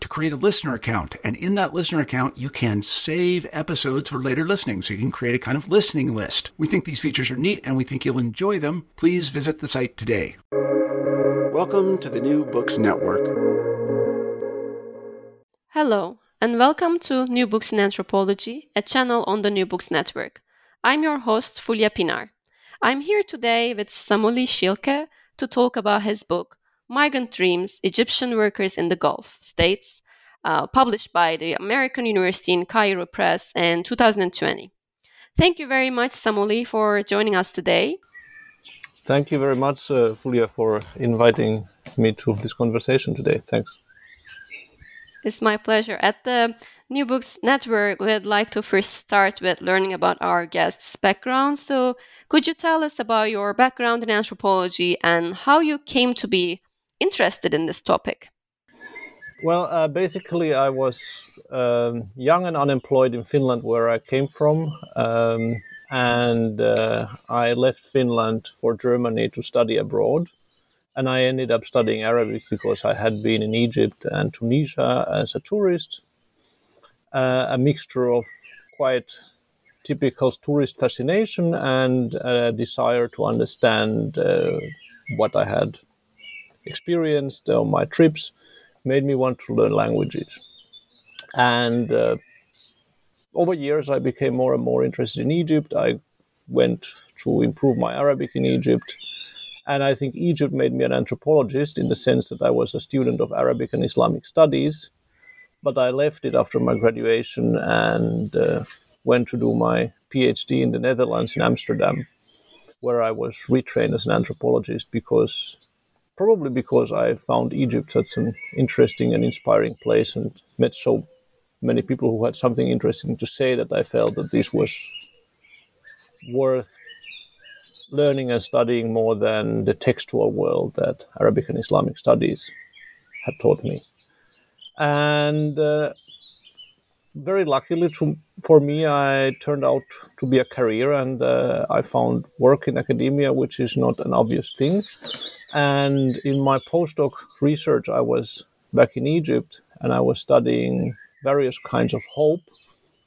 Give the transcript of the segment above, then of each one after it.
to create a listener account. And in that listener account, you can save episodes for later listening. So you can create a kind of listening list. We think these features are neat and we think you'll enjoy them. Please visit the site today. Welcome to the New Books Network. Hello, and welcome to New Books in Anthropology, a channel on the New Books Network. I'm your host, Fulya Pınar. I'm here today with Samuli Schilke to talk about his book, Migrant Dreams, Egyptian Workers in the Gulf States, published by the American University in Cairo Press in 2020. Thank you very much, Samuli, for joining us today. Thank you very much, Fulya, for inviting me to this conversation today. Thanks. It's my pleasure. At the New Books Network, we'd like to first start with learning about our guest's background. So could you tell us about your background in anthropology and how you came to be interested in this topic? Well, basically, I was young and unemployed in Finland, where I came from. And I left Finland for Germany to study abroad. And I ended up studying Arabic because I had been in Egypt and Tunisia as a tourist. A mixture of quite typical tourist fascination and a desire to understand what I had experienced on my trips made me want to learn languages. And over years, I became more and more interested in Egypt. I went to improve my Arabic in Egypt. And I think Egypt made me an anthropologist in the sense that I was a student of Arabic and Islamic studies. But I left it after my graduation and went to do my PhD in the Netherlands, in Amsterdam, where I was retrained as an anthropologist because I found Egypt such an interesting and inspiring place and met so many people who had something interesting to say that I felt that this was worth learning and studying more than the textual world that Arabic and Islamic studies had taught me. And very luckily for me, I turned out to be a career, and I found work in academia, which is not an obvious thing. And in my postdoc research, I was back in Egypt and I was studying various kinds of hope.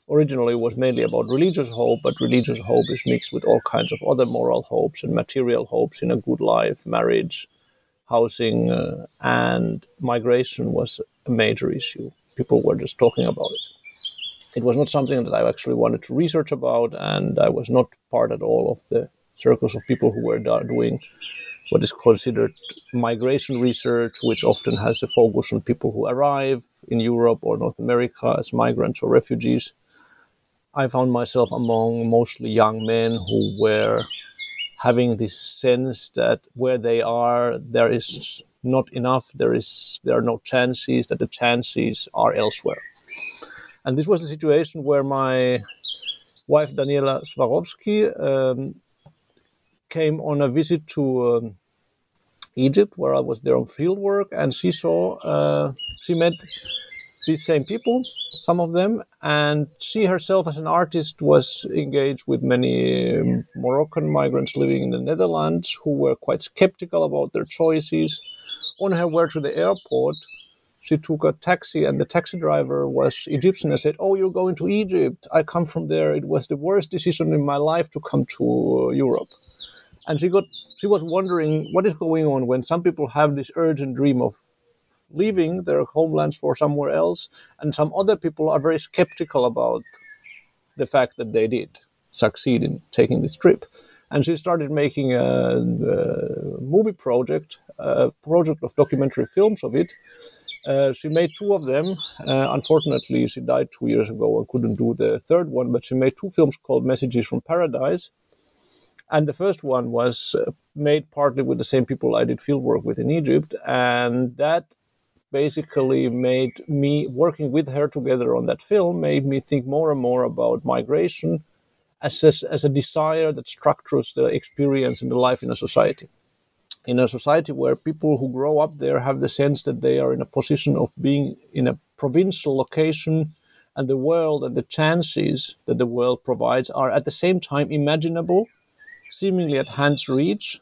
Originally, it was mainly about religious hope, but religious hope is mixed with all kinds of other moral hopes and material hopes in a good life, marriage, housing, and migration was a major issue. People were just talking about it. It was not something that I actually wanted to research about, and I was not part at all of the circles of people who were doing what is considered migration research, which often has a focus on people who arrive in Europe or North America as migrants or refugees. I found myself among mostly young men who were having this sense that where they are, there is not enough, there are no chances, that the chances are elsewhere. And this was the situation where my wife, Daniela Swarovski, came on a visit to Egypt, where I was there on field work, and she met these same people, some of them, and she herself as an artist was engaged with many Moroccan migrants living in the Netherlands who were quite skeptical about their choices. On her way to the airport, she took a taxi, and the taxi driver was Egyptian and said, "Oh, you're going to Egypt. I come from there. It was the worst decision in my life to come to Europe." And she was wondering what is going on when some people have this urgent dream of leaving their homelands for somewhere else, and some other people are very skeptical about the fact that they did succeed in taking this trip. And she started making a movie project, a project of documentary films of it. She made two of them. Unfortunately, she died 2 years ago and couldn't do the third one, but she made two films called Messages from Paradise. And the first one was made partly with the same people I did fieldwork with in Egypt, and that basically made me, working with her together on that film, made me think more and more about migration as a desire that structures the experience and the life in a society. In a society where people who grow up there have the sense that they are in a position of being in a provincial location, and the world and the chances that the world provides are at the same time imaginable, seemingly at hand's reach,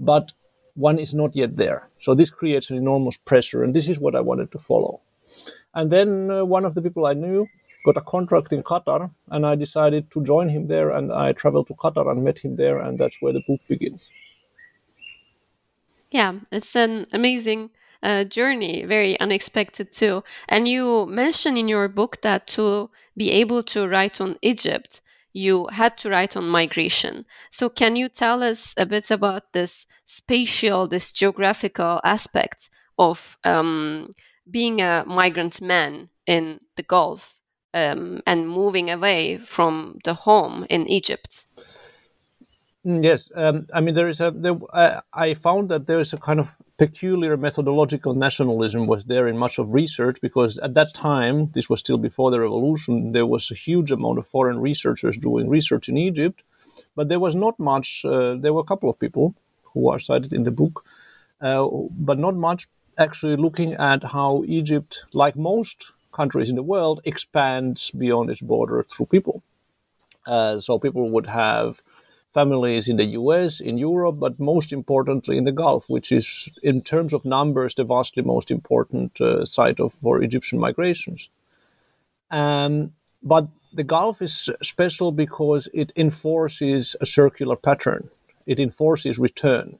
but one is not yet there. So this creates an enormous pressure, and this is what I wanted to follow. And then one of the people I knew got a contract in Qatar, and I decided to join him there, and I traveled to Qatar and met him there, and that's where the book begins. Yeah, it's an amazing journey, very unexpected too. And you mentioned in your book that to be able to write on Egypt, you had to write on migration. So can you tell us a bit about this spatial, this geographical aspect of being a migrant man in the Gulf and moving away from the home in Egypt? Yes, I found that there is a kind of peculiar methodological nationalism was there in much of research, because at that time, this was still before the revolution, there was a huge amount of foreign researchers doing research in Egypt, but there was not much, there were a couple of people who are cited in the book, but not much actually looking at how Egypt, like most countries in the world, expands beyond its border through people. So people would have families in the US, in Europe, but most importantly in the Gulf, which is, in terms of numbers, the vastly most important site for Egyptian migrations. But the Gulf is special because it enforces a circular pattern. It enforces return.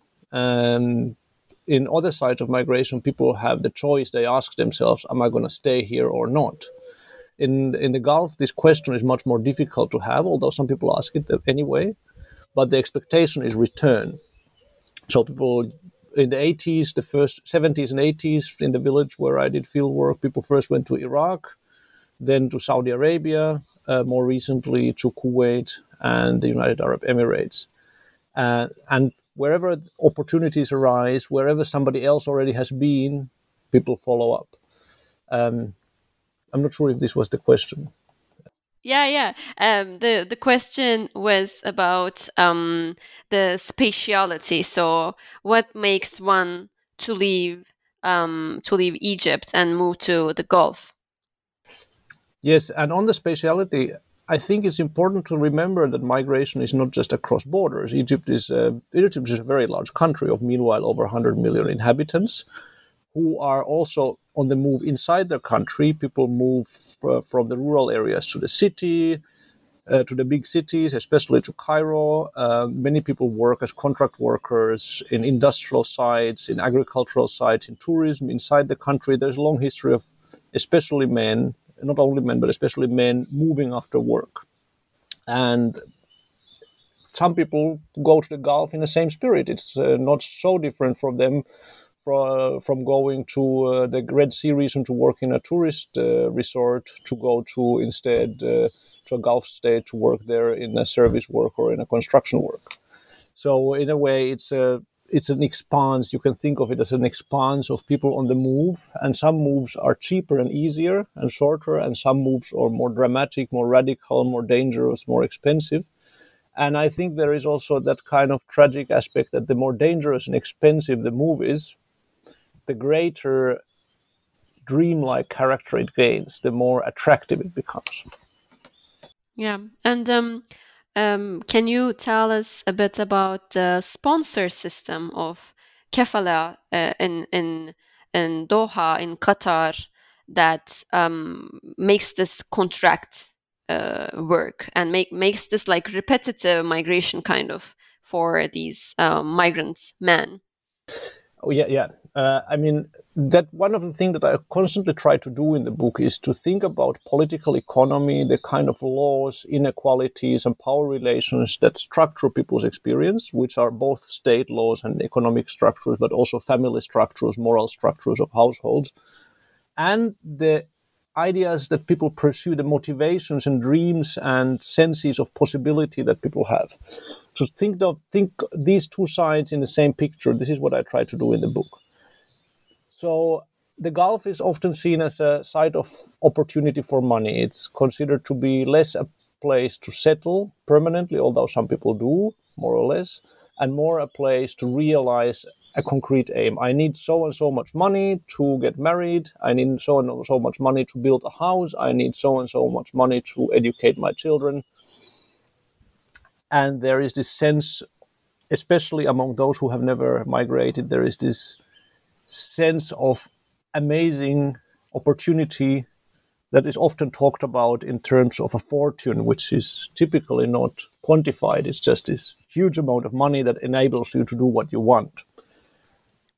In other sites of migration, people have the choice. They ask themselves, am I going to stay here or not? In the Gulf, this question is much more difficult to have, although some people ask it anyway. But the expectation is return. So people in the 80s, the first 70s and 80s in the village where I did field work, people first went to Iraq, then to Saudi Arabia, more recently to Kuwait and the United Arab Emirates. And wherever opportunities arise, wherever somebody else already has been, people follow up. I'm not sure if this was the question. Yeah. The question was about the spatiality. So, what makes one to leave Egypt and move to the Gulf? Yes, and on the spatiality, I think it's important to remember that migration is not just across borders. Egypt is a very large country of meanwhile over 100 million inhabitants, who are also on the move inside their country. People move from the rural areas to the city, to the big cities, especially to Cairo. Many people work as contract workers in industrial sites, in agricultural sites, in tourism inside the country. There's a long history of especially men, not only men, but especially men moving after work. And some people go to the Gulf in the same spirit. It's not so different from them from going to the Red Sea region to work in a tourist resort, to go to instead to a Gulf state to work there in a service work or in a construction work. So in a way, it's an expanse. You can think of it as an expanse of people on the move, and some moves are cheaper and easier and shorter, and some moves are more dramatic, more radical, more dangerous, more expensive. And I think there is also that kind of tragic aspect that the more dangerous and expensive the move is, the greater dreamlike character it gains, the more attractive it becomes. Yeah, and can you tell us a bit about the sponsor system of Kafala in Doha, in Qatar, that makes this contract work and makes this like repetitive migration kind of for these migrant men? Oh, yeah. I mean, that one of the things that I constantly try to do in the book is to think about political economy, the kind of laws, inequalities, and power relations that structure people's experience, which are both state laws and economic structures, but also family structures, moral structures of households, and the ideas that people pursue, the motivations and dreams and senses of possibility that people have. To think these two sides in the same picture, this is what I try to do in the book. So the Gulf is often seen as a site of opportunity for money. It's considered to be less a place to settle permanently, although some people do, more or less, and more a place to realize a concrete aim. I need so and so much money to get married. I need so and so much money to build a house. I need so and so much money to educate my children. And there is this sense, especially among those who have never migrated, there is this sense of amazing opportunity that is often talked about in terms of a fortune, which is typically not quantified. It's just this huge amount of money that enables you to do what you want.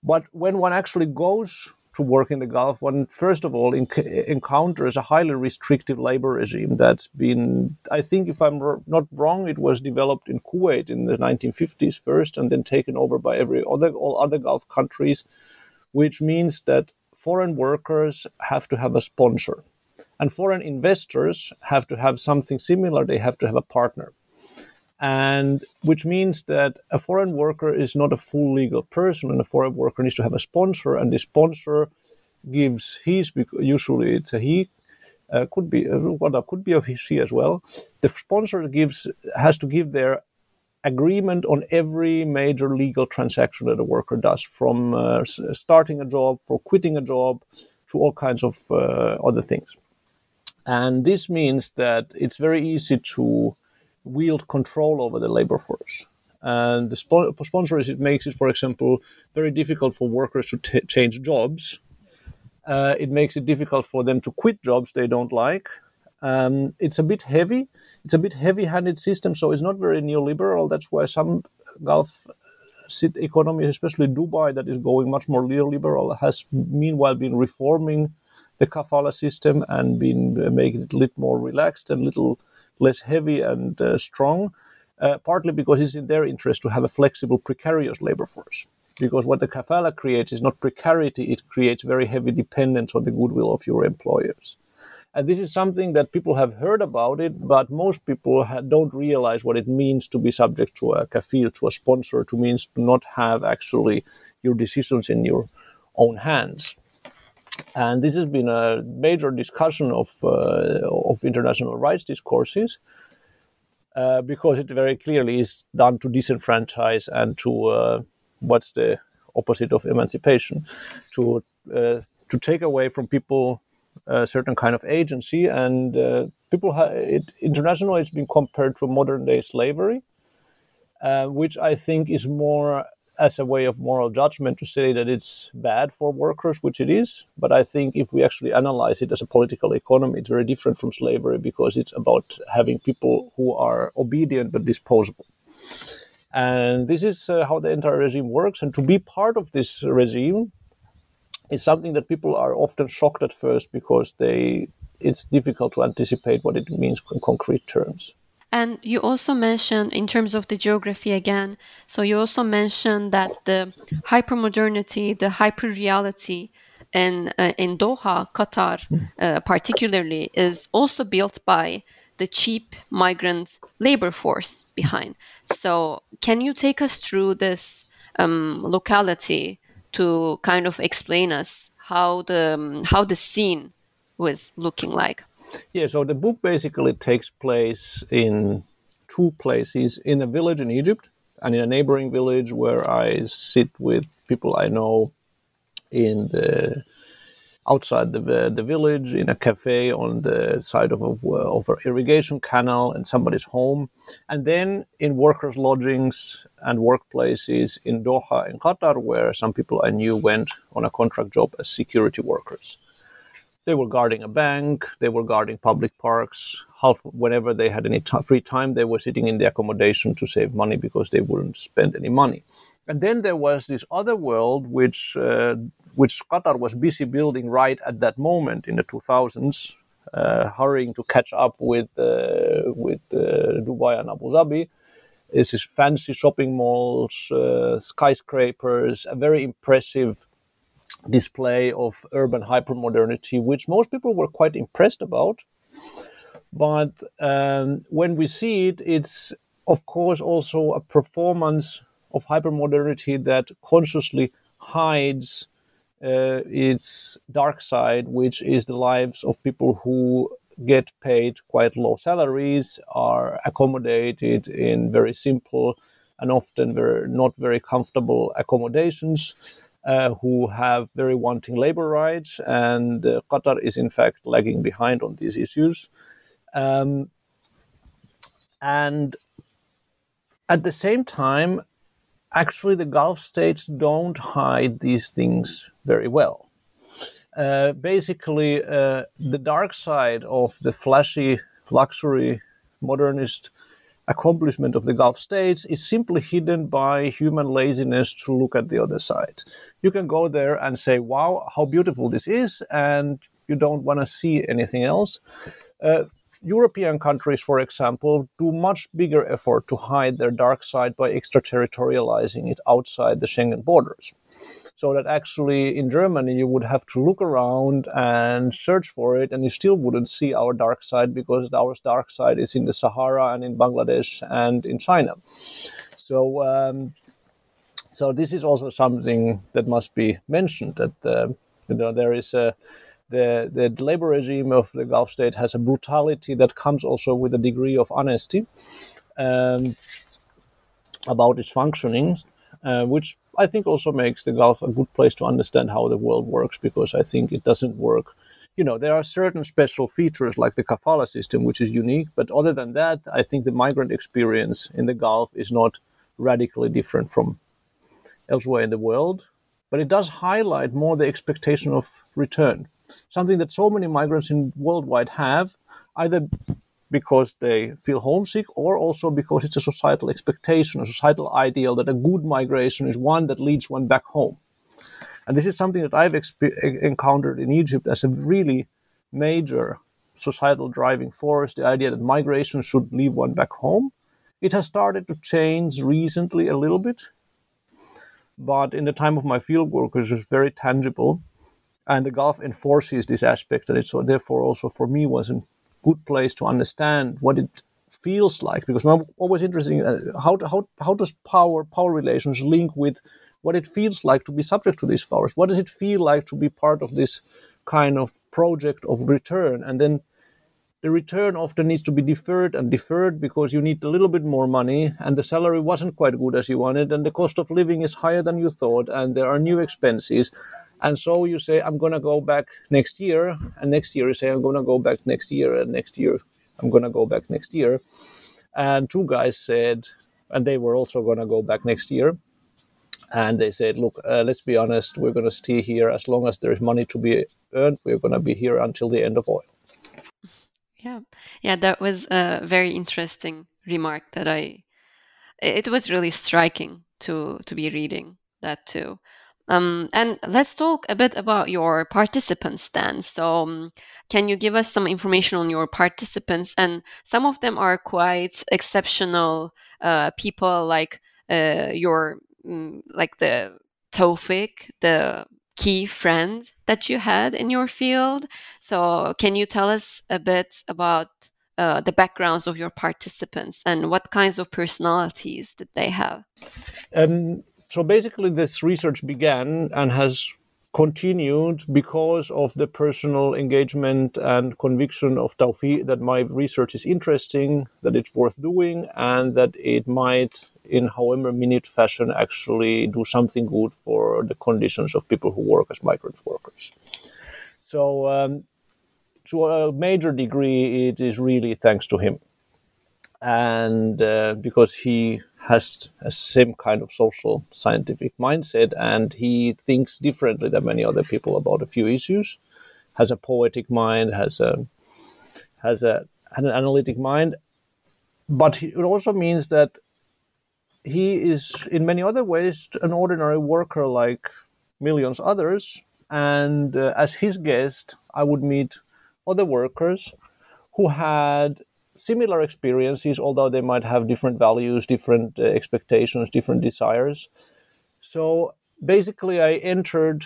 But when one actually goes to work in the Gulf, one first of all encounters a highly restrictive labor regime that's been, I think if I'm not wrong, it was developed in Kuwait in the 1950s first and then taken over by all other Gulf countries, which means that foreign workers have to have a sponsor and foreign investors have to have something similar. They have to have a partner. And which means that a foreign worker is not a full legal person, and a foreign worker needs to have a sponsor, and the sponsor gives his, usually it's a he, could be a she as well. The sponsor has to give their agreement on every major legal transaction that a worker does, from starting a job, for quitting a job, to all kinds of other things. And this means that it's very easy to wield control over the labor force. And the sponsors, it makes it, for example, very difficult for workers to change jobs. It makes it difficult for them to quit jobs they don't like. It's a bit heavy. It's a bit heavy-handed system, so it's not very neoliberal. That's why some Gulf economies, especially Dubai, that is going much more neoliberal, has meanwhile been reforming the kafala system and been making it a little more relaxed and a little less heavy and strong, partly because it's in their interest to have a flexible, precarious labor force. Because what the kafala creates is not precarity, it creates very heavy dependence on the goodwill of your employers. And this is something that people have heard about it, but most people don't realize what it means to be subject to a kafil, to a sponsor, to means to not have actually your decisions in your own hands. And this has been a major discussion of international rights discourses because it very clearly is done to disenfranchise and to what's the opposite of emancipation, to take away from people a certain kind of agency. And internationally it's been compared to modern day slavery, which I think is more as a way of moral judgment to say that it's bad for workers, which it is. But I think if we actually analyze it as a political economy, it's very different from slavery because it's about having people who are obedient but disposable. And this is how the entire regime works. And to be part of this regime is something that people are often shocked at first because it's difficult to anticipate what it means in concrete terms. And you also mentioned, in terms of the geography again, so you also mentioned that the hypermodernity, the hyperreality in Doha, Qatar particularly, is also built by the cheap migrant labor force behind. So can you take us through this locality to kind of explain us how the scene was looking like? Yeah, so the book basically takes place in two places, in a village in Egypt and in a neighboring village where I sit with people I know in the outside the village in a cafe on the side of an irrigation canal and somebody's home, and then in workers' lodgings and workplaces in Doha and Qatar, where some people I knew went on a contract job as security workers. They were guarding a bank, they were guarding public parks. Whenever they had any free time, they were sitting in the accommodation to save money because they wouldn't spend any money. And then there was this other world which Qatar was busy building right at that moment in the 2000s, hurrying to catch up with Dubai and Abu Dhabi. This is fancy shopping malls, skyscrapers, a very impressive display of urban hypermodernity, which most people were quite impressed about. But when we see it, it's of course also a performance of hypermodernity that consciously hides its dark side, which is the lives of people who get paid quite low salaries, are accommodated in very simple and often not very comfortable accommodations, who have very wanting labor rights, and Qatar is in fact lagging behind on these issues. And at the same time, actually the Gulf states don't hide these things very well. Basically, the dark side of the flashy, luxury, modernist accomplishment of the Gulf states is simply hidden by human laziness to look at the other side. You can go there and say, wow, how beautiful this is, and you don't want to see anything else. European countries, for example, do much bigger effort to hide their dark side by extraterritorializing it outside the Schengen borders. So that actually in Germany, you would have to look around and search for it, and you still wouldn't see our dark side because our dark side is in the Sahara and in Bangladesh and in China. So this is also something that must be mentioned, that there is a... The labor regime of the Gulf state has a brutality that comes also with a degree of honesty about its functioning, which I think also makes the Gulf a good place to understand how the world works, because I think it doesn't work. There are certain special features like the Kafala system, which is unique, but other than that, I think the migrant experience in the Gulf is not radically different from elsewhere in the world, but it does highlight more the expectation of return. Something that so many migrants worldwide have, either because they feel homesick or also because it's a societal expectation, a societal ideal that a good migration is one that leads one back home. And this is something that I've encountered in Egypt as a really major societal driving force, the idea that migration should lead one back home. It has started to change recently a little bit, but in the time of my field workers, it was very tangible. And the Gulf enforces this aspect, and so therefore also for me was a good place to understand what it feels like. Because I'm always interested in how does power relations link with what it feels like to be subject to these powers? What does it feel like to be part of this kind of project of return? And then the return often needs to be deferred because you need a little bit more money, and the salary wasn't quite good as you wanted, and the cost of living is higher than you thought, and there are new expenses. And so you say, I'm going to go back next year. And next year you say, I'm going to go back next year. And next year, I'm going to go back next year. And two guys said, and they were also going to go back next year. And they said, look, let's be honest. We're going to stay here as long as there is money to be earned. We're going to be here until the end of oil. Yeah, that was a very interesting remark that it was really striking to be reading that too. And let's talk a bit about your participants then. So can you give us some information on your participants? And some of them are quite exceptional people, like the Tawfiq, the key friend that you had in your field. So can you tell us a bit about the backgrounds of your participants and what kinds of personalities did they have? So basically this research began and has continued because of the personal engagement and conviction of Tawfiq that my research is interesting, that it's worth doing, and that it might, in however minute fashion, actually do something good for the conditions of people who work as migrant workers. So to a major degree, it is really thanks to him. And because he has a same kind of social scientific mindset, and he thinks differently than many other people about a few issues, has a poetic mind, has an analytic mind. But it also means that he is, in many other ways, an ordinary worker like millions others. And as his guest, I would meet other workers who had similar experiences, although they might have different values, different expectations, different desires. So basically, I entered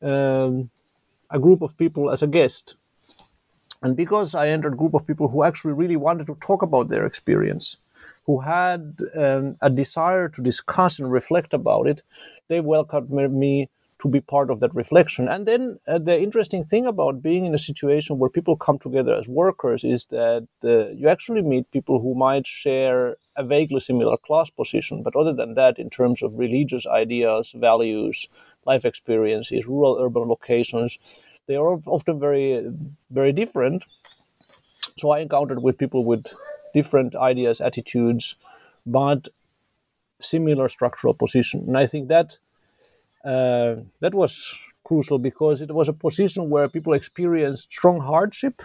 a group of people as a guest. And because I entered a group of people who actually really wanted to talk about their experience, who had a desire to discuss and reflect about it, they welcomed me to be part of that reflection. And then the interesting thing about being in a situation where people come together as workers is that you actually meet people who might share a vaguely similar class position. But other than that, in terms of religious ideas, values, life experiences, rural, urban locations, they are often very, very different. So I encountered with people with different ideas, attitudes, but similar structural position. And I think that was crucial because it was a position where people experienced strong hardship,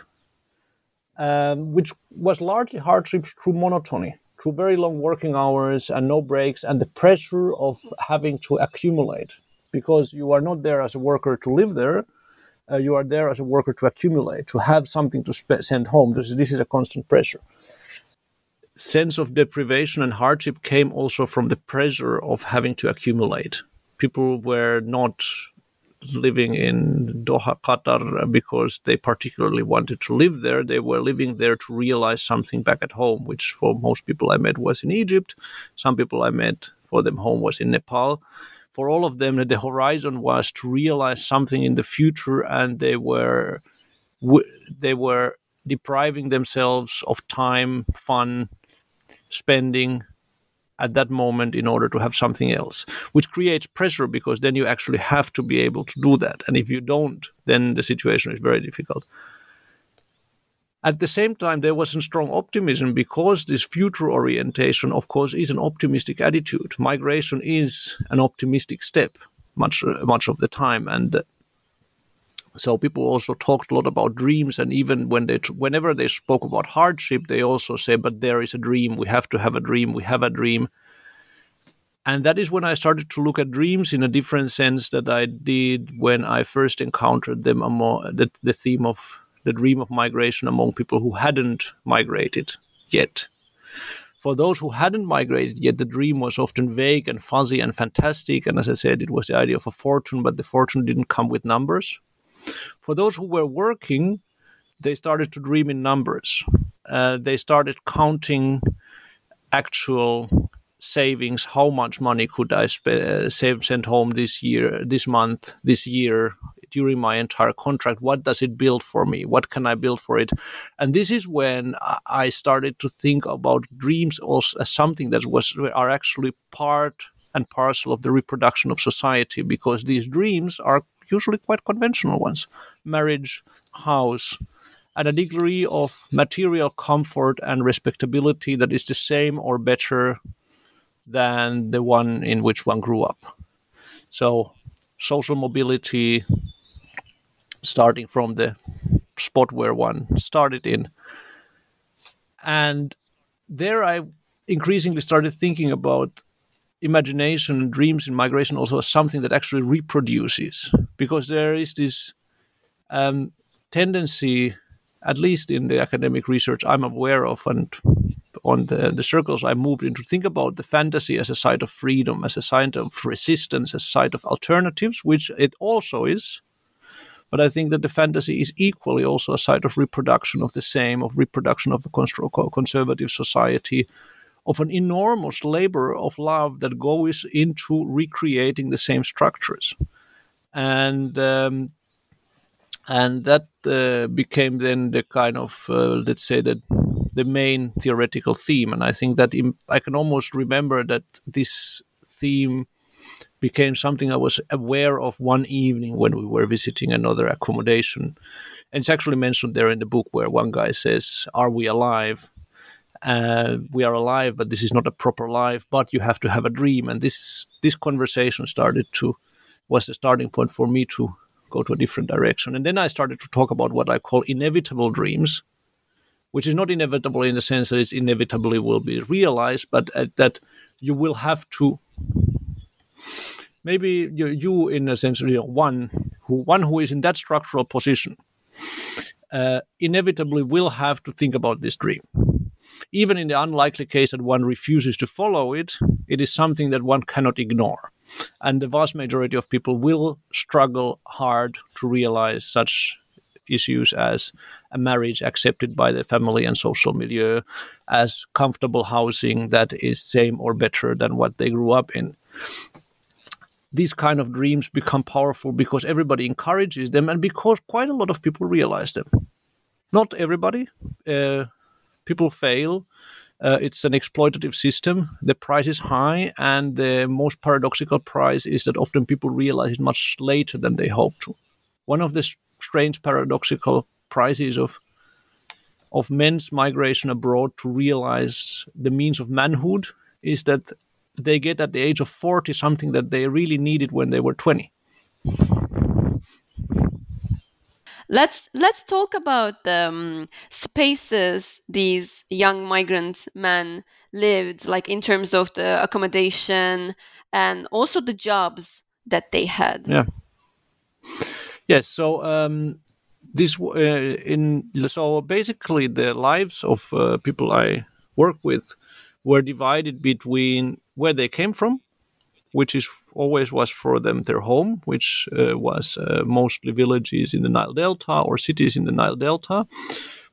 which was largely hardship through monotony, through very long working hours and no breaks, and the pressure of having to accumulate, because you are not there as a worker to live there. You are there as a worker to accumulate, to have something to send home. This is a constant pressure. Sense of deprivation and hardship came also from the pressure of having to accumulate. People were not living in Doha, Qatar, because they particularly wanted to live there. They were living there to realize something back at home, which for most people I met was in Egypt. Some people I met, for them, home was in Nepal. For all of them, the horizon was to realize something in the future, and they were depriving themselves of time, fun, spending at that moment in order to have something else, which creates pressure because then you actually have to be able to do that. And if you don't, then the situation is very difficult. At the same time, there was a strong optimism because this future orientation, of course, is an optimistic attitude. Migration is an optimistic step much of the time. And so people also talked a lot about dreams. And even whenever they spoke about hardship, they also say, but there is a dream. We have to have a dream. We have a dream. And that is when I started to look at dreams in a different sense that I did when I first encountered them, the theme of the dream of migration among people who hadn't migrated yet. For those who hadn't migrated yet, the dream was often vague and fuzzy and fantastic. And as I said, it was the idea of a fortune, but the fortune didn't come with numbers. For those who were working, they started to dream in numbers. They started counting actual savings. How much money could I send home this year, this month, this year, during my entire contract? What does it build for me? What can I build for it? And this is when I started to think about dreams also as something that are actually part and parcel of the reproduction of society, because these dreams are usually quite conventional ones: marriage, house, and a degree of material comfort and respectability that is the same or better than the one in which one grew up. So social mobility, starting from the spot where one started in. And there I increasingly started thinking about imagination and dreams in migration also as something that actually reproduces, because there is this tendency, at least in the academic research I'm aware of and on the circles I moved in, to think about the fantasy as a site of freedom, as a site of resistance, as a site of alternatives, which it also is. But I think that the fantasy is equally also a site of reproduction of the same, of reproduction of a conservative society, of an enormous labor of love that goes into recreating the same structures. And that became then the kind of, let's say, that the main theoretical theme. And I think that I can almost remember that this theme became something I was aware of one evening when we were visiting another accommodation. And it's actually mentioned there in the book where one guy says, "Are we alive? We are alive, but this is not a proper life, but you have to have a dream." And this conversation was the starting point for me to go to a different direction. And then I started to talk about what I call inevitable dreams, which is not inevitable in the sense that it inevitably will be realized, but that you will have to, maybe you in a sense, one who is in that structural position inevitably will have to think about this dream. Even in the unlikely case that one refuses to follow it, it is something that one cannot ignore. And the vast majority of people will struggle hard to realize such issues as a marriage accepted by the family and social milieu, as comfortable housing that is same or better than what they grew up in. These kind of dreams become powerful because everybody encourages them and because quite a lot of people realize them. Not everybody. People fail. It's an exploitative system. The price is high, and the most paradoxical price is that often people realize it much later than they hope to. One of the strange paradoxical prices of men's migration abroad to realize the means of manhood is that they get at the age of 40 something that they really needed when they were 20. Let's talk about the spaces these young migrant men lived, like in terms of the accommodation and also the jobs that they had. Yeah. Yes. So basically the lives of people I work with were divided between where they came from, which was always for them their home, which was mostly villages in the Nile Delta or cities in the Nile Delta,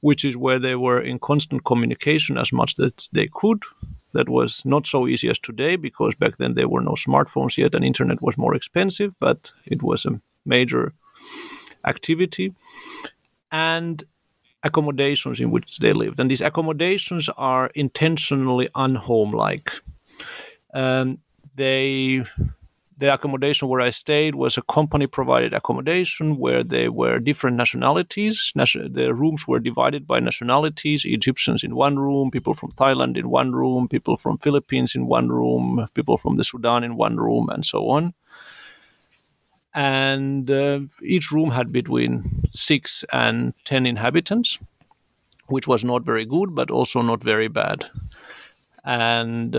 which is where they were in constant communication as much as they could. That was not so easy as today because back then there were no smartphones yet and internet was more expensive, but it was a major activity. And accommodations in which they lived. And these accommodations are intentionally unhome-like. The accommodation where I stayed was a company-provided accommodation where there were different nationalities. The rooms were divided by nationalities, Egyptians in one room, people from Thailand in one room, people from Philippines in one room, people from the Sudan in one room, and so on. And each room had between 6 and 10 inhabitants, which was not very good, but also not very bad. And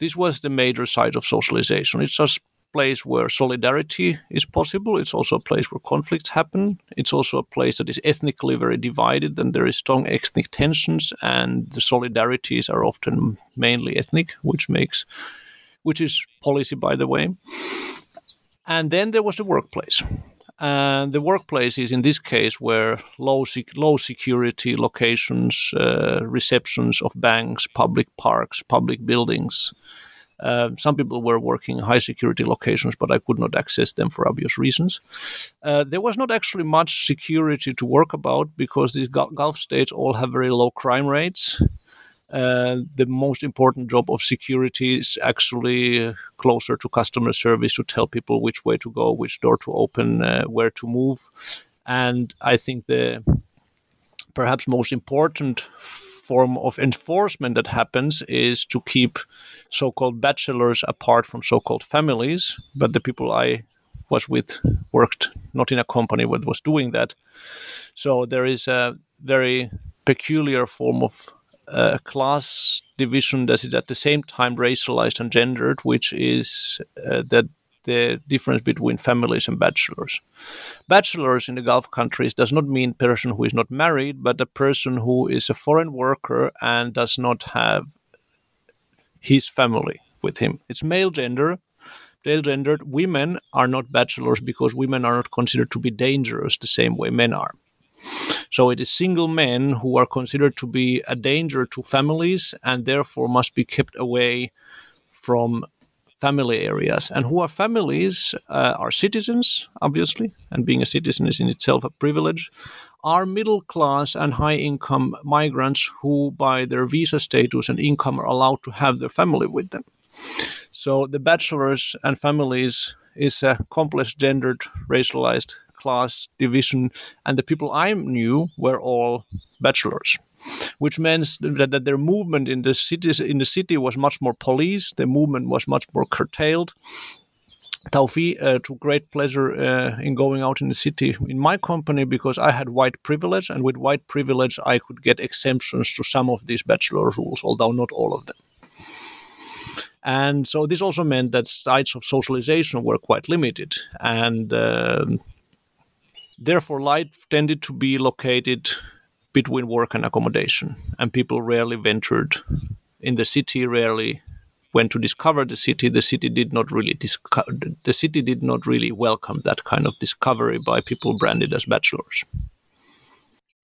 this was the major site of socialization. It's a place where solidarity is possible. It's also a place where conflicts happen. It's also a place that is ethnically very divided, and there is strong ethnic tensions, and the solidarities are often mainly ethnic, which is policy, by the way. And then there was the workplace. And the workplace is in this case where low security locations, receptions of banks, public parks, public buildings. Some people were working in high security locations, but I could not access them for obvious reasons. There was not actually much security to work about because these Gulf states all have very low crime rates. The most important job of security is actually closer to customer service, to tell people which way to go, which door to open, where to move. And I think the perhaps most important form of enforcement that happens is to keep so-called bachelors apart from so-called families. But the people I was with worked not in a company that was doing that. So there is a very peculiar form of class division that is at the same time racialized and gendered, which is that the difference between families and bachelors. Bachelors in the Gulf countries does not mean person who is not married, but a person who is a foreign worker and does not have his family with him. It's male gender. Male gendered women are not bachelors because women are not considered to be dangerous the same way men are. So it is single men who are considered to be a danger to families and therefore must be kept away from family areas. And who are families are citizens, obviously, and being a citizen is in itself a privilege, are middle class and high income migrants who by their visa status and income are allowed to have their family with them. So the bachelors and families is a complex gendered, racialized class division, and the people I knew were all bachelors, which meant that their movement in the city was much more policed. Their movement was much more curtailed. Tawfi took great pleasure in going out in the city in my company because I had white privilege, and with white privilege I could get exemptions to some of these bachelor rules, although not all of them. And so this also meant that sites of socialization were quite limited, and therefore life tended to be located between work and accommodation, and people rarely ventured in the city, rarely went to discover the city. The city did not really welcome that kind of discovery by people branded as bachelors.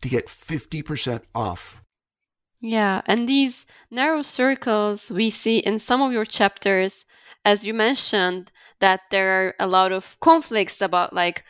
to get 50% off. Yeah, and these narrow circles we see in some of your chapters, as you mentioned, that there are a lot of conflicts about, like,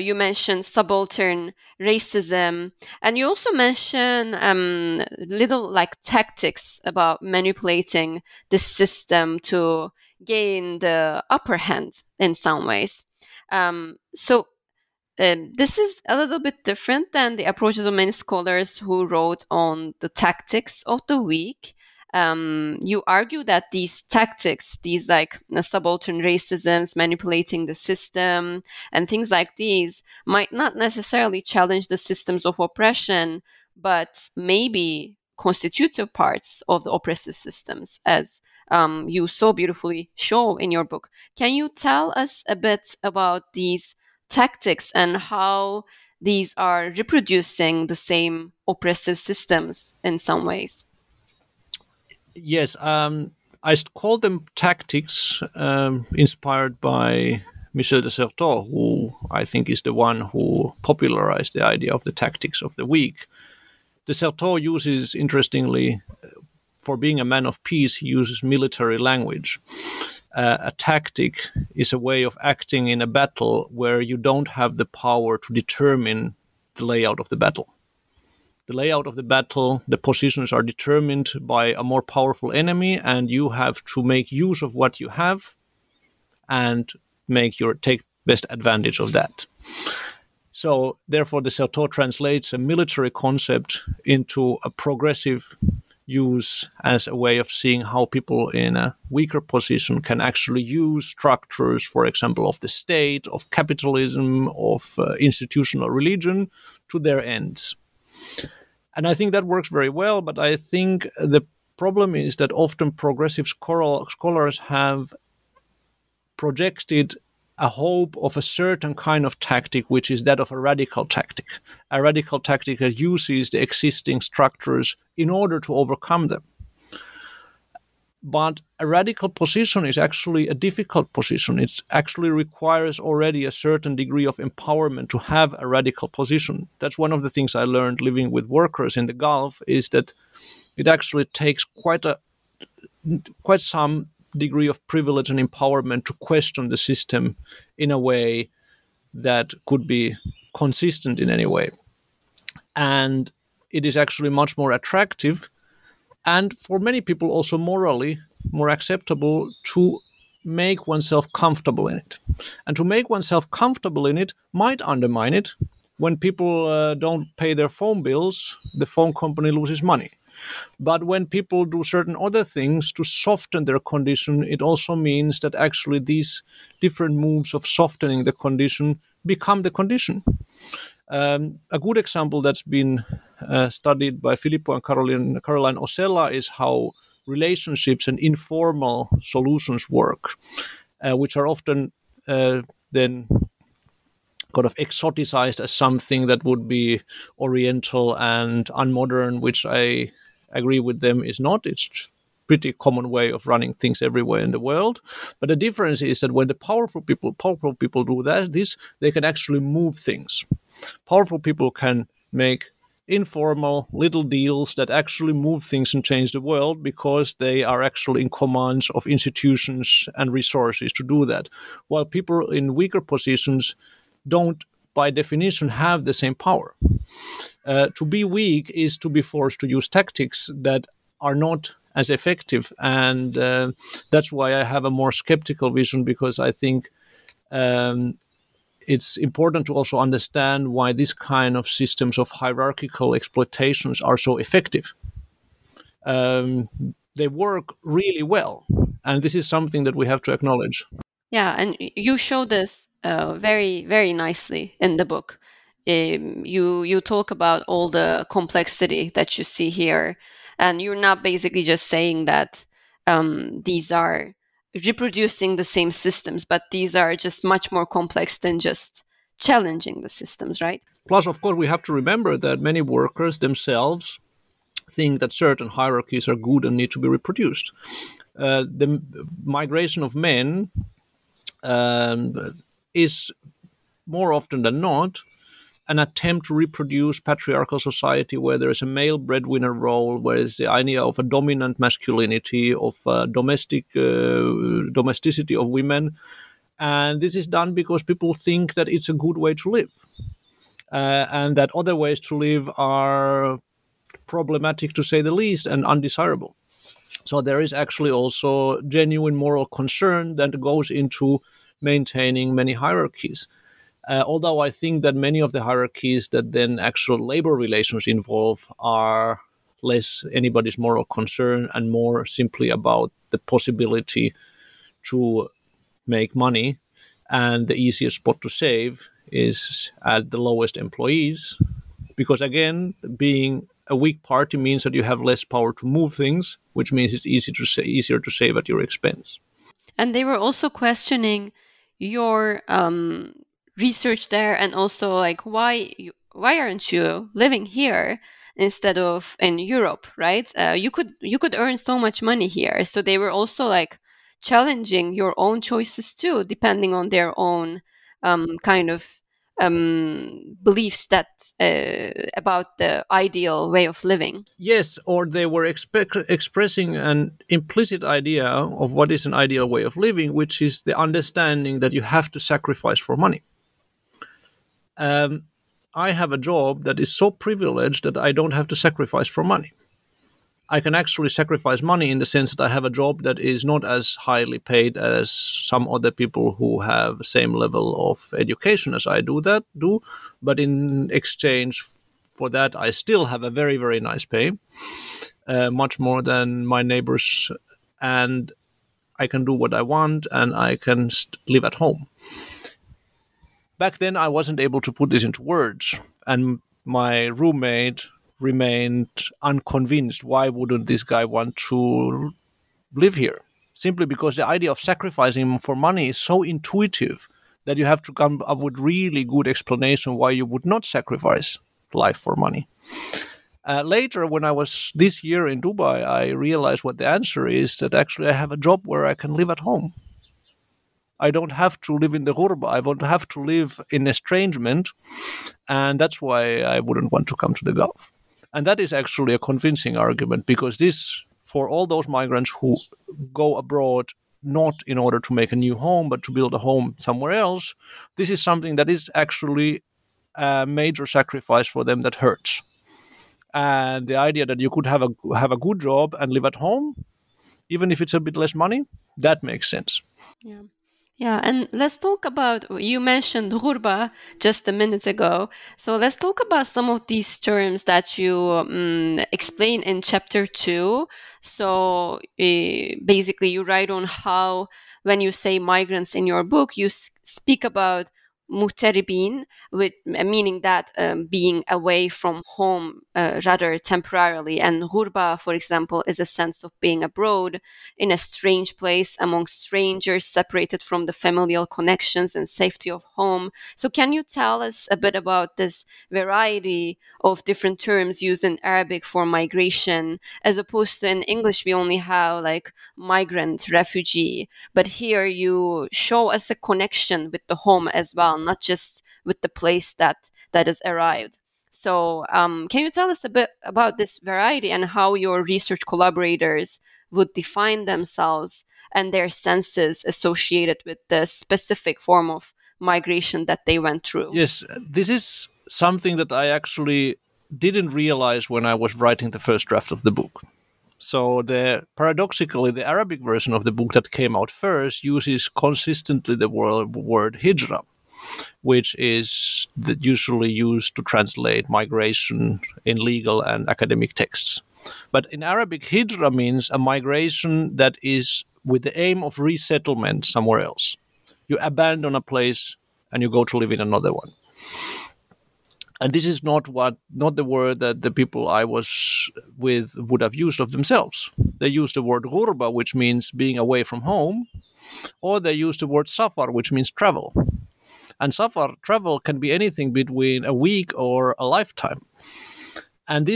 you mentioned subaltern racism, and you also mention little, like, tactics about manipulating the system to gain the upper hand in some ways. This is a little bit different than the approaches of many scholars who wrote on the tactics of the week. You argue that these tactics, these like subaltern racisms, manipulating the system, and things like these might not necessarily challenge the systems of oppression, but maybe constitutive parts of the oppressive systems, as you so beautifully show in your book. Can you tell us a bit about these tactics and how these are reproducing the same oppressive systems in some ways? Yes, I call them tactics inspired by Michel de Certeau, who I think is the one who popularized the idea of the tactics of the week. De Certeau uses, interestingly, for being a man of peace, he uses military language. A tactic is a way of acting in a battle where you don't have the power to determine the layout of the battle. The layout of the battle, the positions are determined by a more powerful enemy, and you have to make use of what you have and take best advantage of that. So, therefore, the Certeau translates a military concept into a progressive use as a way of seeing how people in a weaker position can actually use structures, for example, of the state, of capitalism, of institutional religion to their ends. And I think that works very well, but I think the problem is that often progressive scholars have projected a hope of a certain kind of tactic, which is that of a radical tactic that uses the existing structures in order to overcome them. But a radical position is actually a difficult position. It actually requires already a certain degree of empowerment to have a radical position. That's one of the things I learned living with workers in the Gulf, is that it actually takes quite some degree of privilege and empowerment to question the system in a way that could be consistent in any way. And it is actually much more attractive and for many people also morally more acceptable to make oneself comfortable in it. And to make oneself comfortable in it might undermine it. When people don't pay their phone bills, the phone company loses money. But when people do certain other things to soften their condition, it also means that actually these different moves of softening the condition become the condition. A good example that's been studied by Filippo and Caroline Osella is how relationships and informal solutions work, which are often then kind of exoticized as something that would be oriental and unmodern, which I agree with them is not. It's pretty common way of running things everywhere in the world. But the difference is that when the powerful people do this, they can actually move things. Powerful people can make informal little deals that actually move things and change the world because they are actually in command of institutions and resources to do that. While people in weaker positions don't, by definition, have the same power. To be weak is to be forced to use tactics that are not as effective. And that's why I have a more skeptical vision, because I think it's important to also understand why this kind of systems of hierarchical exploitations are so effective. They work really well, and this is something that we have to acknowledge. Yeah, and you show this very, very nicely in the book. You talk about all the complexity that you see here, and you're not basically just saying that these are reproducing the same systems, but these are just much more complex than just challenging the systems, right? Plus, of course, we have to remember that many workers themselves think that certain hierarchies are good and need to be reproduced. The migration of men is more often than not an attempt to reproduce patriarchal society where there is a male breadwinner role, where is the idea of a dominant masculinity, of domesticity of women. And this is done because people think that it's a good way to live and that other ways to live are problematic, to say the least, and undesirable. So there is actually also genuine moral concern that goes into maintaining many hierarchies. Although I think that many of the hierarchies that then actual labor relations involve are less anybody's moral concern and more simply about the possibility to make money. And the easiest spot to save is at the lowest employees, because again, being a weak party means that you have less power to move things, which means it's easier to save at your expense. And they were also questioning your research there, and also like why aren't you living here instead of in Europe, right? You could earn so much money here. So they were also like challenging your own choices too, depending on their own kind of beliefs that about the ideal way of living. Yes, or they were expressing an implicit idea of what is an ideal way of living, which is the understanding that you have to sacrifice for money. I have a job that is so privileged that I don't have to sacrifice for money. I can actually sacrifice money in the sense that I have a job that is not as highly paid as some other people who have the same level of education as I do. But in exchange for that, I still have a very, very nice pay, much more than my neighbors. And I can do what I want, and I can live at home. Back then, I wasn't able to put this into words. And my roommate remained unconvinced. Why wouldn't this guy want to live here? Simply because the idea of sacrificing for money is so intuitive that you have to come up with really good explanation why you would not sacrifice life for money. Later, when I was this year in Dubai, I realized what the answer is, that actually I have a job where I can live at home. I don't have to live in the ghurba. I won't have to live in estrangement. And that's why I wouldn't want to come to the Gulf. And that is actually a convincing argument, because this, for all those migrants who go abroad, not in order to make a new home, but to build a home somewhere else, this is something that is actually a major sacrifice for them that hurts. And the idea that you could have a good job and live at home, even if it's a bit less money, that makes sense. Yeah. Yeah, and let's talk about, you mentioned ghurba just a minute ago. So let's talk about some of these terms that you explain in chapter 2. So basically you write on how, when you say migrants in your book, you speak about mutaribin, with meaning that being away from home rather temporarily. And ghurba, for example, is a sense of being abroad, in a strange place, among strangers, separated from the familial connections and safety of home. So can you tell us a bit about this variety of different terms used in Arabic for migration, as opposed to in English we only have like migrant, refugee, but here you show us a connection with the home as well, not just with the place that has arrived. So can you tell us a bit about this variety and how your research collaborators would define themselves and their senses associated with the specific form of migration that they went through? Yes, this is something that I actually didn't realize when I was writing the first draft of the book. So paradoxically, the Arabic version of the book that came out first uses consistently the word hijra, which is usually used to translate migration in legal and academic texts. But in Arabic, hijra means a migration that is with the aim of resettlement somewhere else. You abandon a place and you go to live in another one. And this is not the word that the people I was with would have used of themselves. They used the word ghurba, which means being away from home, or they used the word safar, which means travel. And safar, travel, can be anything between a week or a lifetime. And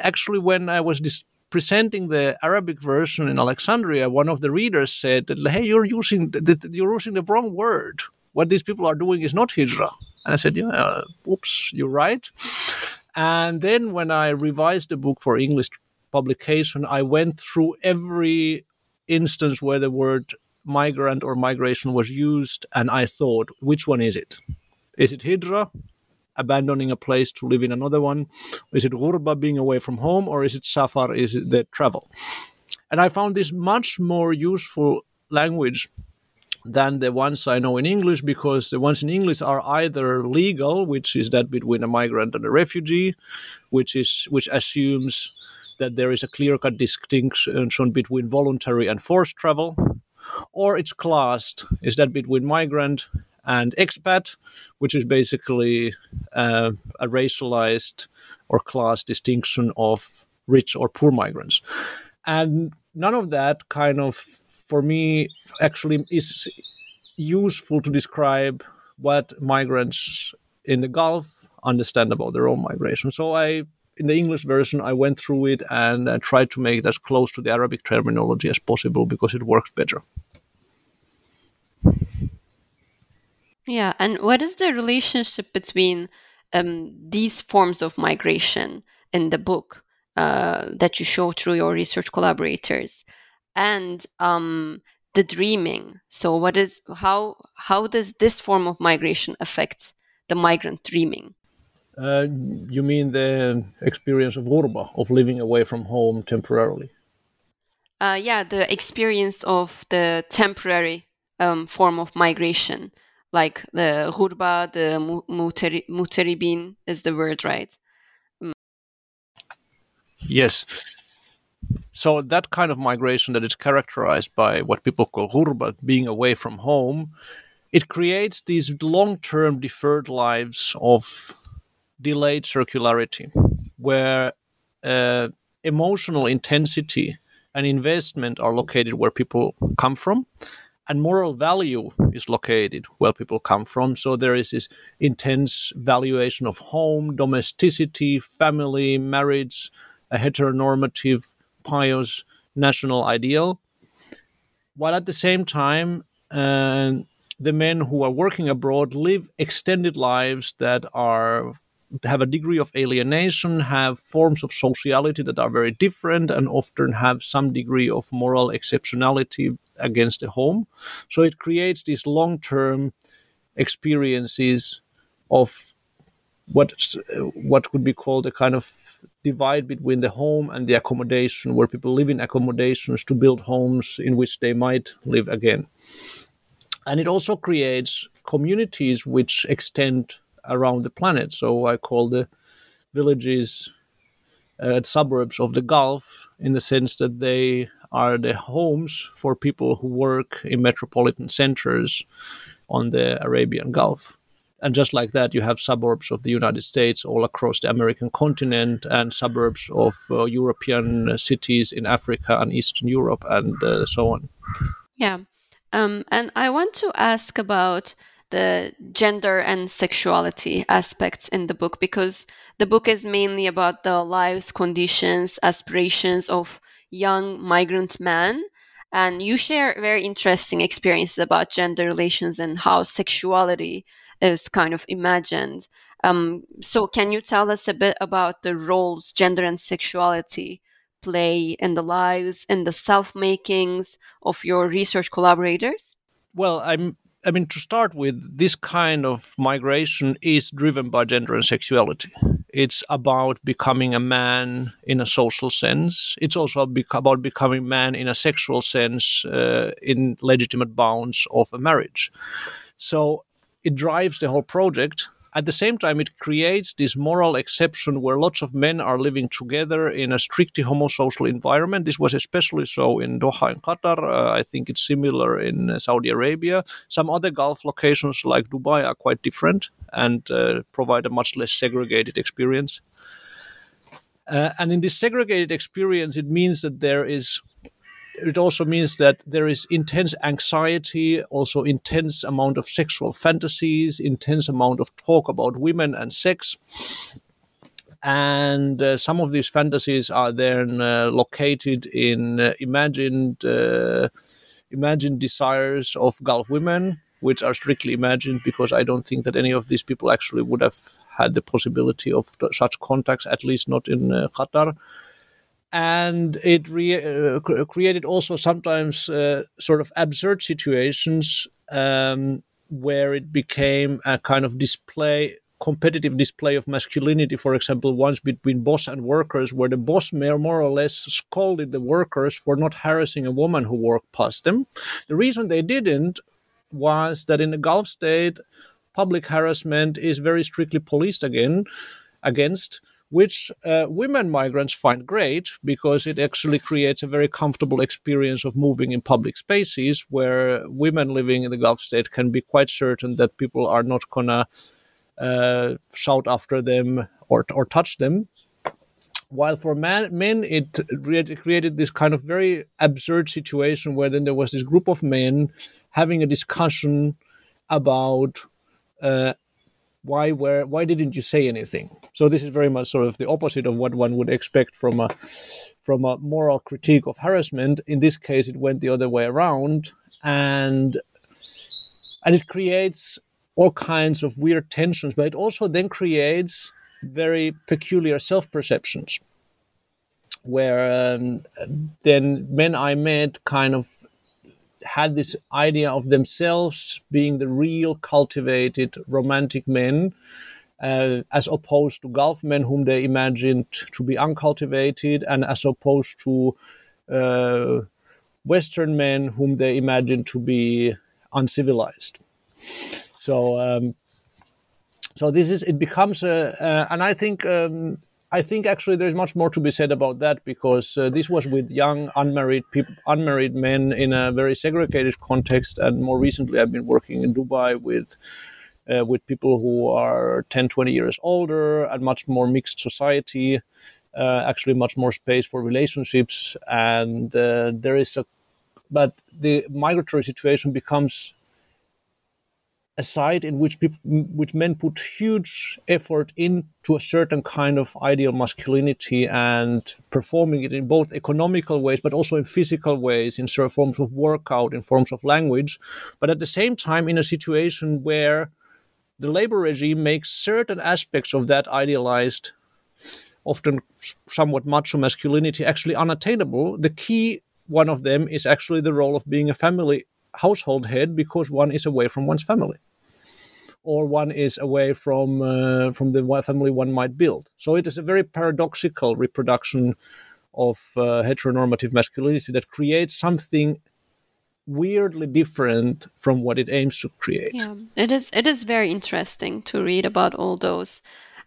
actually, when I was presenting the Arabic version in Alexandria, one of the readers said that, "Hey, you're using the wrong word. What these people are doing is not hijra." And I said, "Yeah, oops, you're right." And then when I revised the book for English publication, I went through every instance where the word migrant or migration was used, and I thought, which one is it? Is it hijra, abandoning a place to live in another one? Is it ghurba, being away from home? Or is it safar, is it the travel? And I found this much more useful language than the ones I know in English, because the ones in English are either legal, which is that between a migrant and a refugee, which assumes that there is a clear-cut distinction between voluntary and forced travel, or it's classed, is that between migrant and expat, which is basically a racialized or class distinction of rich or poor migrants. And none of that kind of, for me, actually is useful to describe what migrants in the Gulf understand about their own migration. So in the English version, I went through it and I tried to make it as close to the Arabic terminology as possible because it works better. Yeah, and what is the relationship between these forms of migration in the book that you show through your research collaborators and the dreaming? So how does this form of migration affect the migrant dreaming? You mean the experience of ghurba, of living away from home temporarily? Yeah, the experience of the temporary form of migration, like the ghurba, the mutaribin is the word, right? Yes. So that kind of migration that is characterized by what people call ghurba, being away from home, it creates these long-term deferred lives of delayed circularity, where emotional intensity and investment are located where people come from, and moral value is located where people come from. So there is this intense valuation of home, domesticity, family, marriage, a heteronormative, pious, national ideal, while at the same time, the men who are working abroad live extended lives that have a degree of alienation, have forms of sociality that are very different, and often have some degree of moral exceptionality against the home. So it creates these long-term experiences of what could be called a kind of divide between the home and the accommodation, where people live in accommodations to build homes in which they might live again. And it also creates communities which extend around the planet. So I call the villages suburbs of the Gulf, in the sense that they are the homes for people who work in metropolitan centers on the Arabian Gulf. And just like that, you have suburbs of the United States all across the American continent, and suburbs of European cities in Africa and Eastern Europe, and so on. Yeah. And I want to ask about the gender and sexuality aspects in the book, because the book is mainly about the lives, conditions, aspirations of young migrant men. And you share very interesting experiences about gender relations and how sexuality is kind of imagined. So can you tell us a bit about the roles gender and sexuality play in the lives and the self-makings of your research collaborators? Well, I mean, to start with, this kind of migration is driven by gender and sexuality. It's about becoming a man in a social sense. It's also about becoming man in a sexual sense, in legitimate bounds of a marriage. So it drives the whole project. At the same time, it creates this moral exception where lots of men are living together in a strictly homosocial environment. This was especially so in Doha and Qatar. I think it's similar in Saudi Arabia. Some other Gulf locations like Dubai are quite different and provide a much less segregated experience. And in this segregated experience, it also means that there is intense anxiety, also intense amount of sexual fantasies, intense amount of talk about women and sex. And some of these fantasies are then located in imagined desires of Gulf women, which are strictly imagined, because I don't think that any of these people actually would have had the possibility of such contacts, at least not in Qatar. And it created also sometimes sort of absurd situations where it became a kind of competitive display of masculinity, for example, once between boss and workers, where the boss more or less scolded the workers for not harassing a woman who walked past them. The reason they didn't was that in the Gulf state, public harassment is very strictly policed against, which women migrants find great, because it actually creates a very comfortable experience of moving in public spaces where women living in the Gulf state can be quite certain that people are not going to shout after them or touch them. While for men, it created this kind of very absurd situation where then there was this group of men having a discussion about why didn't you say anything? So this is very much sort of the opposite of what one would expect from a moral critique of harassment. In this case, it went the other way around, and it creates all kinds of weird tensions, but it also then creates very peculiar self-perceptions, where then men I met kind of had this idea of themselves being the real cultivated romantic men, as opposed to Gulf men whom they imagined to be uncultivated, and as opposed to Western men whom they imagined to be uncivilized. So this is, it becomes and I think actually there's much more to be said about that, because this was with young unmarried men in a very segregated context. And more recently, I've been working in Dubai with people who are 10, 20 years older, and much more mixed society, actually much more space for relationships. And but the migratory situation becomes a side in which men put huge effort into a certain kind of ideal masculinity, and performing it in both economical ways, but also in physical ways, in sort of forms of workout, in forms of language. But at the same time, in a situation where the labor regime makes certain aspects of that idealized, often somewhat macho masculinity actually unattainable. The key one of them is actually the role of being a household head, because one is away from one's family, or one is away from the family one might build. So it is a very paradoxical reproduction of heteronormative masculinity that creates something weirdly different from what it aims to create. Yeah, it is very interesting to read about all those.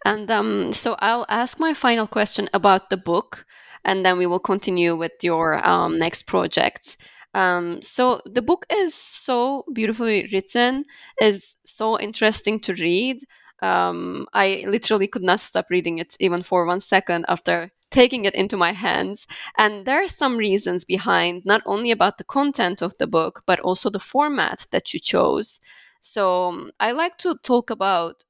And so I'll ask my final question about the book, and then we will continue with your next projects. So the book is so beautifully written, is so interesting to read. I literally could not stop reading it even for 1 second after taking it into my hands. And there are some reasons behind, not only about the content of the book, but also the format that you chose. So I like to talk about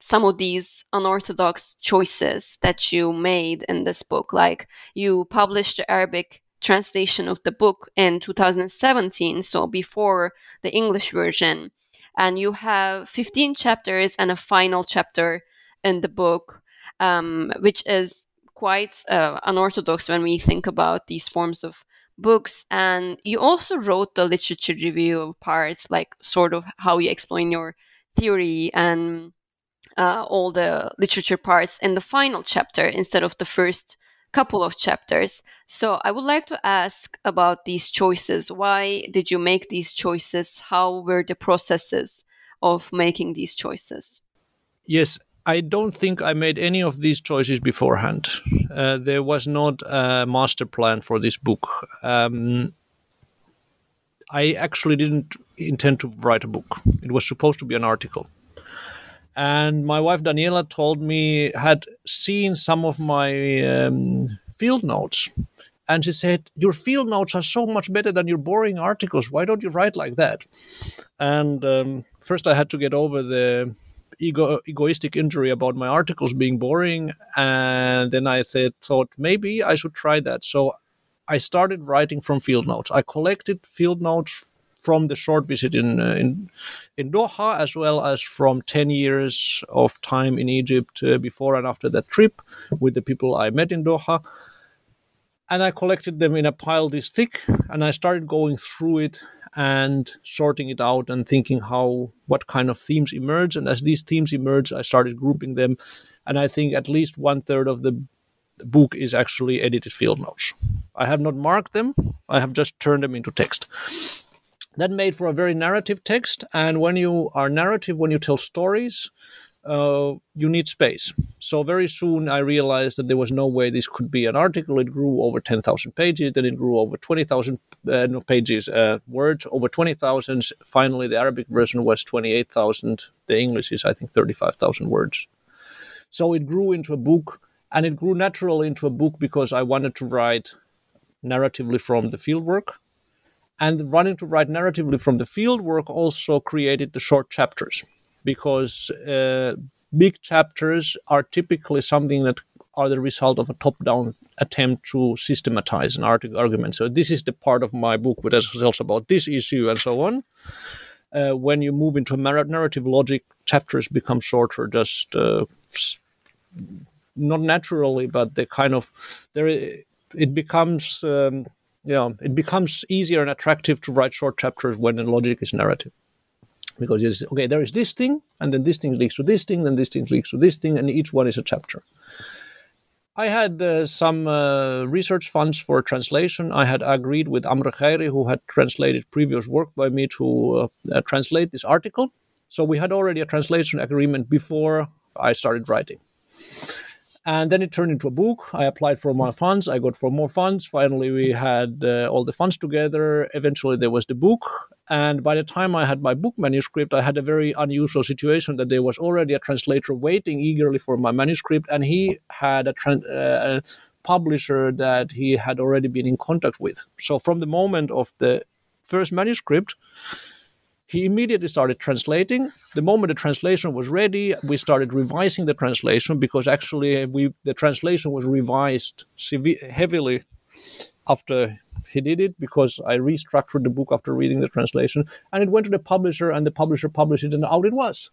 some of these unorthodox choices that you made in this book. Like, you published the Arabic translation of the book in 2017, so before the English version. And you have 15 chapters and a final chapter in the book, which is quite unorthodox when we think about these forms of books. And you also wrote the literature review parts, like sort of how you explain your theory and all the literature parts in the final chapter instead of the first couple of chapters. So I would like to ask about these choices. Why did you make these choices? How were the processes of making these choices? Yes, I don't think I made any of these choices beforehand. There was not a master plan for this book. I actually didn't intend to write a book. It was supposed to be an article. And my wife Daniela told me, had seen some of my field notes. And she said, your field notes are so much better than your boring articles. Why don't you write like that? And first I had to get over the egoistic injury about my articles being boring, and then I thought maybe I should try that. So I started writing from field notes. I collected field notes from the short visit in Doha, as well as from 10 years of time in Egypt before and after that trip with the people I met in Doha. And I collected them in a pile this thick, and I started going through it and sorting it out and thinking what kind of themes emerge. And as these themes emerge, I started grouping them. And I think at least 1/3 of the book is actually edited field notes. I have not marked them. I have just turned them into text. That made for a very narrative text. And when you are narrative, when you tell stories, you need space. So very soon I realized that there was no way this could be an article. It grew over 10,000 pages, then it grew over 20,000 words, over 20,000. Finally, the Arabic version was 28,000. The English is, I think, 35,000 words. So it grew into a book, and it grew naturally into a book because I wanted to write narratively from the fieldwork. And wanting to write narratively from the fieldwork also created the short chapters, because big chapters are typically something that are the result of a top-down attempt to systematize an argument. So this is the part of my book which tells about this issue and so on. When you move into narrative logic, chapters become shorter, just not naturally, but they kind of it becomes it becomes easier and attractive to write short chapters when the logic is narrative. Because it's, okay, there is this thing, and then this thing leads to this thing, then this thing leads to this thing, and each one is a chapter. I had some research funds for translation. I had agreed with Amr Khairi, who had translated previous work by me, to translate this article. So we had already a translation agreement before I started writing. And then it turned into a book. I applied for more funds. I got for more funds. Finally, we had all the funds together. Eventually, there was the book. And by the time I had my book manuscript, I had a very unusual situation that there was already a translator waiting eagerly for my manuscript, and he had a publisher that he had already been in contact with. So from the moment of the first manuscript, he immediately started translating. The moment the translation was ready, we started revising the translation, because actually the translation was revised heavily after he did it, because I restructured the book after reading the translation, and it went to the publisher, and the publisher published it, and out it was.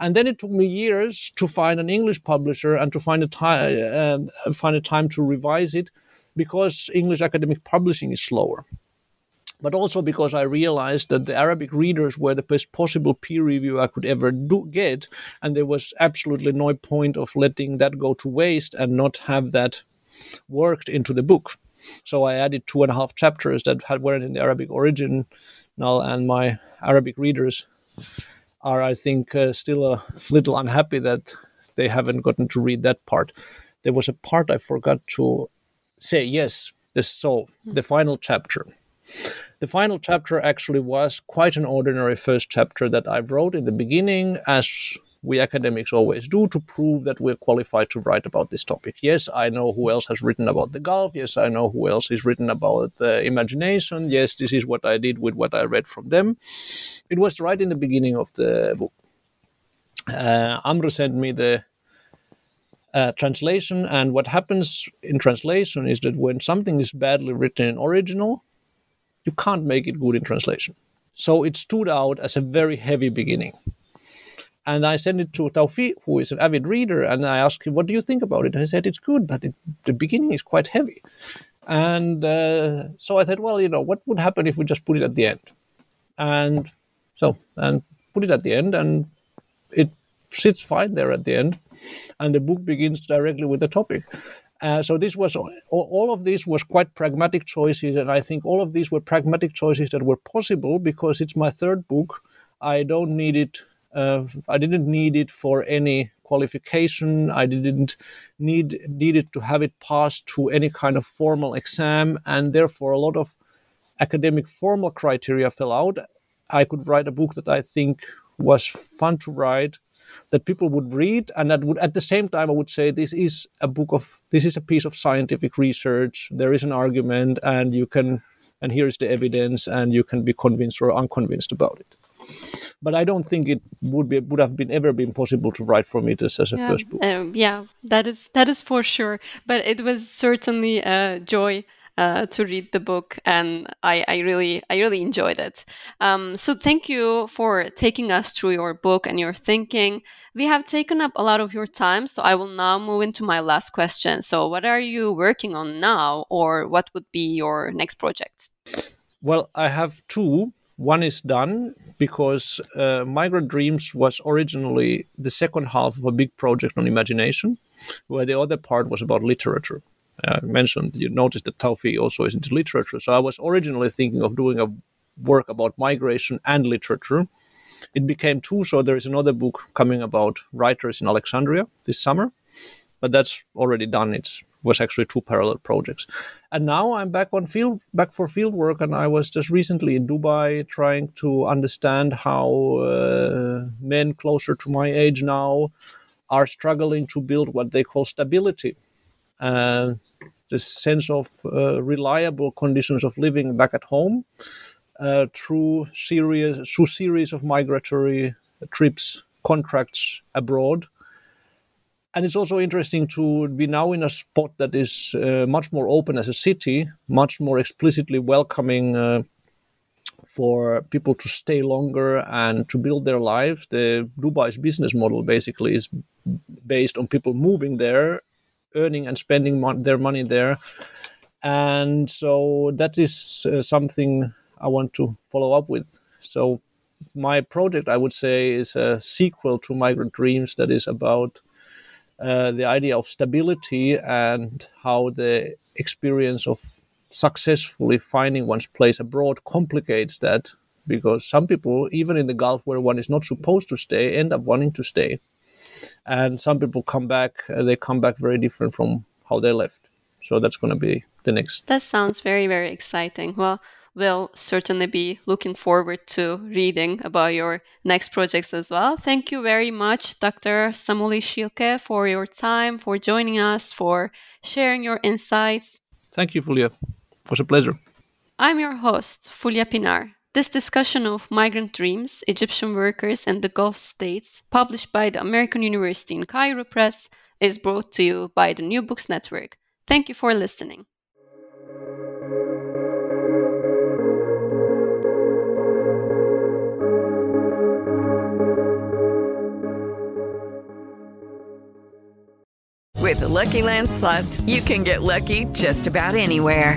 And then it took me years to find an English publisher and to find a time to revise it, because English academic publishing is slower. but also because I realized that the Arabic readers were the best possible peer review I could ever get, and there was absolutely no point of letting that go to waste and not have that worked into the book. So I added 2.5 chapters that weren't in the Arabic original, and my Arabic readers are, I think, still a little unhappy that they haven't gotten to read that part. There was a part I forgot to say, the final chapter. The final chapter actually was quite an ordinary first chapter that I wrote in the beginning, as we academics always do, to prove that we're qualified to write about this topic. Yes, I know who else has written about the Gulf. Yes, I know who else has written about the imagination. Yes, this is what I did with what I read from them. It was right in the beginning of the book. Amr sent me the translation, and what happens in translation is that when something is badly written in original, you can't make it good in translation. So it stood out as a very heavy beginning. And I sent it to Tawfiq, who is an avid reader, and I asked him, what do you think about it? And he said, it's good, but the beginning is quite heavy. And so I said, well, what would happen if we just put it at the end? And put it at the end, and it sits fine there at the end. And the book begins directly with the topic. So this was all of this was quite pragmatic choices, and I think all of these were pragmatic choices that were possible because it's my third book. I didn't need it for any qualification. I didn't need it to have it passed to any kind of formal exam, and therefore a lot of academic formal criteria fell out. I could write a book that I think was fun to write, that people would read, and that would, at the same time, I would say this is a piece of scientific research. There is an argument, and here is the evidence, and you can be convinced or unconvinced about it. But I don't think it would have been possible to write for me this as a first book. That is for sure. But it was certainly a joy to read the book, and I really enjoyed it. So thank you for taking us through your book and your thinking. We have taken up a lot of your time, so I will now move into my last question. So what are you working on now, or what would be your next project? Well, I have two. One is done because Migrant Dreams was originally the second half of a big project on imagination, where the other part was about literature. I mentioned, you noticed that Tawfiq also is into literature. So I was originally thinking of doing a work about migration and literature. It became two, so there is another book coming about writers in Alexandria this summer, but that's already done. It was actually two parallel projects. And now I'm back for field work, and I was just recently in Dubai trying to understand how men closer to my age now are struggling to build what they call stability. The sense of reliable conditions of living back at home through series of migratory trips, contracts abroad. And it's also interesting to be now in a spot that is much more open as a city, much more explicitly welcoming for people to stay longer and to build their lives. Dubai's business model basically is based on people moving there, earning and spending their money there. And so that is something I want to follow up with. So my project, I would say, is a sequel to Migrant Dreams that is about the idea of stability and how the experience of successfully finding one's place abroad complicates that, because some people, even in the Gulf where one is not supposed to stay, end up wanting to stay. And some people come back, they come back very different from how they left. So that's going to be the next. That sounds very, very exciting. Well, we'll certainly be looking forward to reading about your next projects as well. Thank you very much, Dr. Samuli Schilke, for your time, for joining us, for sharing your insights. Thank you, Fulya. It was a pleasure. I'm your host, Fulya Pinar. This discussion of Migrant Dreams, Egyptian Workers and the Gulf States, published by the American University in Cairo Press, is brought to you by the New Books Network. Thank you for listening. With the Lucky Land Slots, you can get lucky just about anywhere.